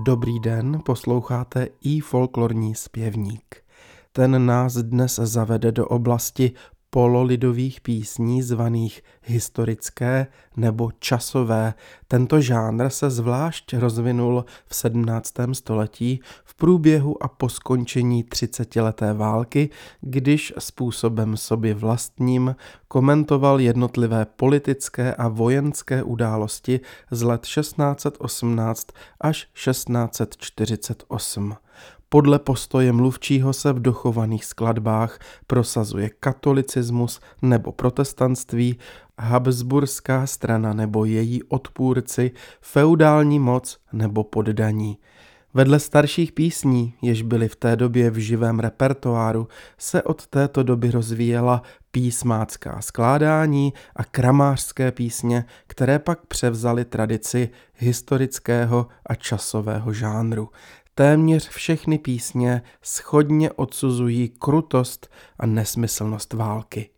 Dobrý den, posloucháte iFolklorní zpěvník. Ten nás dnes zavede do oblasti pololidových písní zvaných historické nebo časové. Tento žánr se zvlášť rozvinul v 17. století v průběhu a po skončení 30leté války, když způsobem sobě vlastním komentoval jednotlivé politické a vojenské události z let 1618 až 1648. Podle postoje mluvčího se v dochovaných skladbách prosazuje katolicismus nebo protestantství, habsburská strana nebo její odpůrci, feudální moc nebo poddaní. Vedle starších písní, jež byly v té době v živém repertoáru, se od této doby rozvíjela písmácká skládání a kramářské písně, které pak převzaly tradici historického a časového žánru. Téměř všechny písně shodně odsuzují krutost a nesmyslnost války.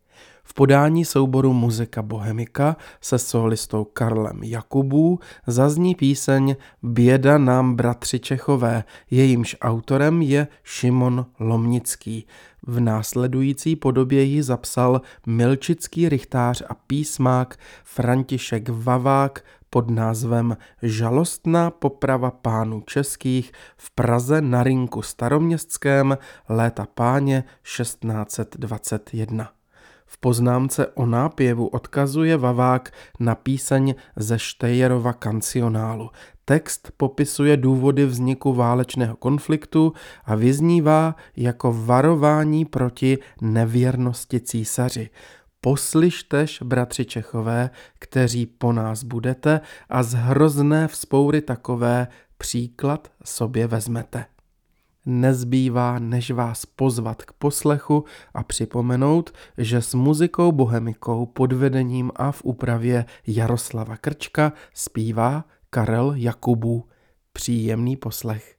V podání souboru Musica Bohemica se solistou Karlem Jakubů zazní píseň Běda nám, bratři Čechové, jejímž autorem je Šimon Lomnický. V následující podobě ji zapsal milčický rychtář a písmák František Vavák pod názvem Žalostná poprava pánů českých v Praze na rynku staroměstském léta páně 1621. V poznámce o nápěvu odkazuje Vavák na píseň ze Štejerova kancionálu. Text popisuje důvody vzniku válečného konfliktu a vyznívá jako varování proti nevěrnosti císaři. Poslyštež, bratři Čechové, kteří po nás budete, a z hrozné vzpoury takové příklad sobě vezmete. Nezbývá, než vás pozvat k poslechu a připomenout, že s Musicou Bohemikou pod vedením a v úpravě Jaroslava Krčka zpívá Karel Jakubů. Příjemný poslech.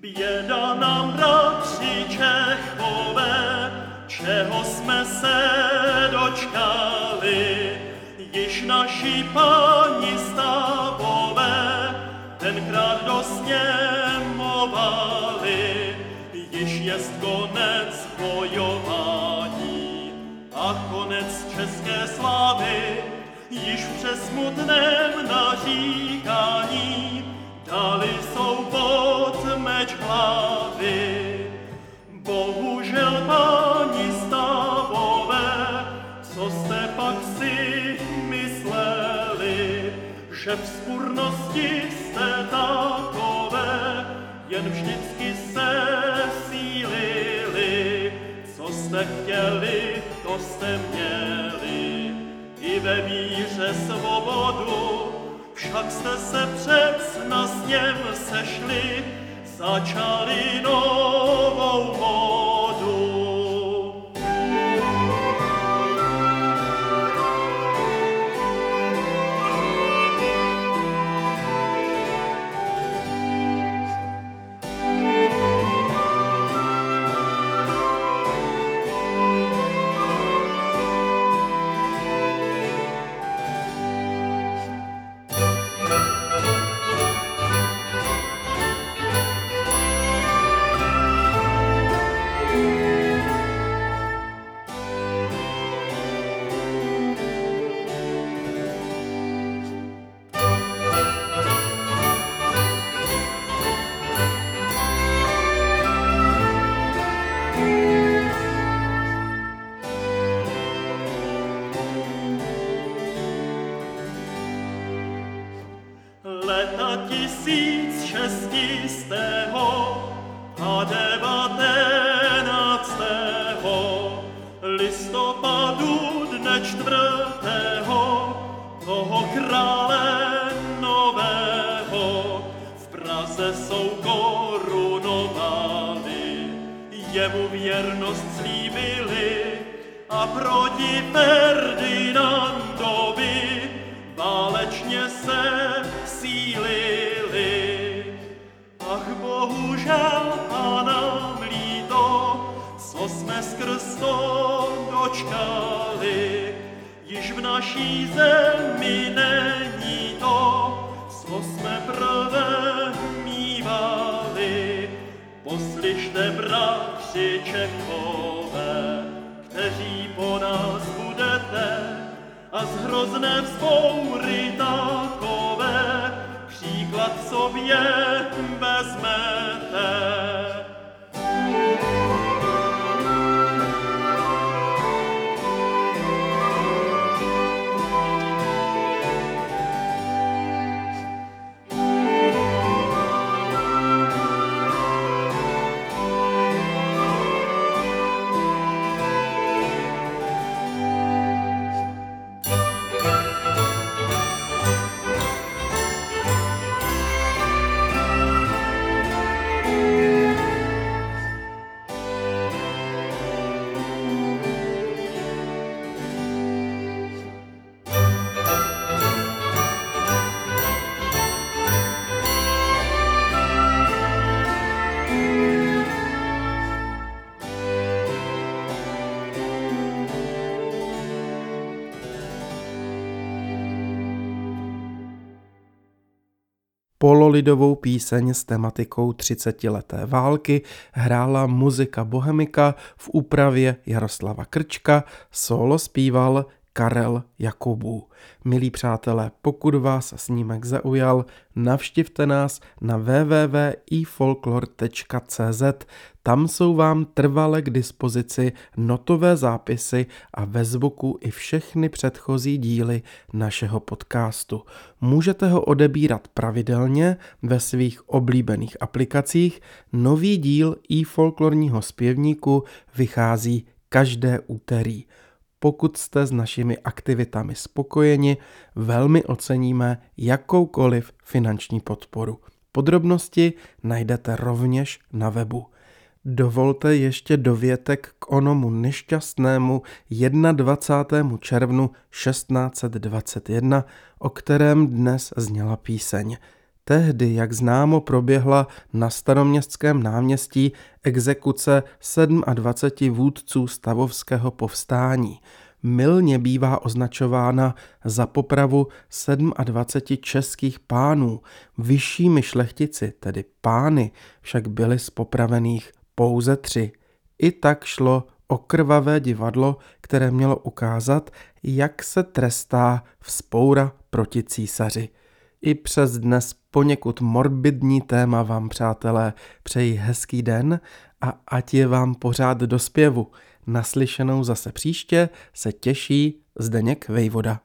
Běda nám, bratři Čechové, čeho jsme se dočkali, již naši páni stavové tenkrát dosněmovali. Již jest konec bojování a konec české slávy, již přes smutném naříkání dali jsou pod meč hlavy. Bohužel, páni stavové, co jste pak si mysleli, že v spurnosti jste takové, jen vždycky se sílili, co jste chtěli, to jste měli, i ve víře svobodu, však jste se před nasněm sešli, začali novou modu. Naší zemi není to, co jsme prvé měli. slyšte, bratři Čechové, kteří po nás budete, a z hrozné vzpoury takové příklad sobě vezmete. Pololidovou píseň s tematikou 30leté války hrála Musica Bohemica v úpravě Jaroslava Krčka, sólo zpíval Karel Jakubů. Milí přátelé, pokud vás snímek zaujal, navštivte nás na www.ifolklor.cz. Tam jsou vám trvale k dispozici notové zápisy a ve zvuku i všechny předchozí díly našeho podcastu. Můžete ho odebírat pravidelně ve svých oblíbených aplikacích. Nový díl iFolklorního zpěvníku vychází každé úterý. Pokud jste s našimi aktivitami spokojeni, velmi oceníme jakoukoliv finanční podporu. Podrobnosti najdete rovněž na webu. Dovolte ještě dovětek k onomu nešťastnému 21. červnu 1621, o kterém dnes zněla píseň. Tehdy, jak známo, proběhla na Staroměstském náměstí exekuce 27 vůdců stavovského povstání. Mylně bývá označována za popravu 27 českých pánů. Vyššími šlechtici, tedy pány, však byli z popravených pouze 3. I tak šlo o krvavé divadlo, které mělo ukázat, jak se trestá vzpoura proti císaři. I přes dnes poněkud morbidní téma vám, přátelé, přeji hezký den a ať je vám pořád do zpěvu. Naslyšenou zase příště se těší Zdeněk Vejvoda.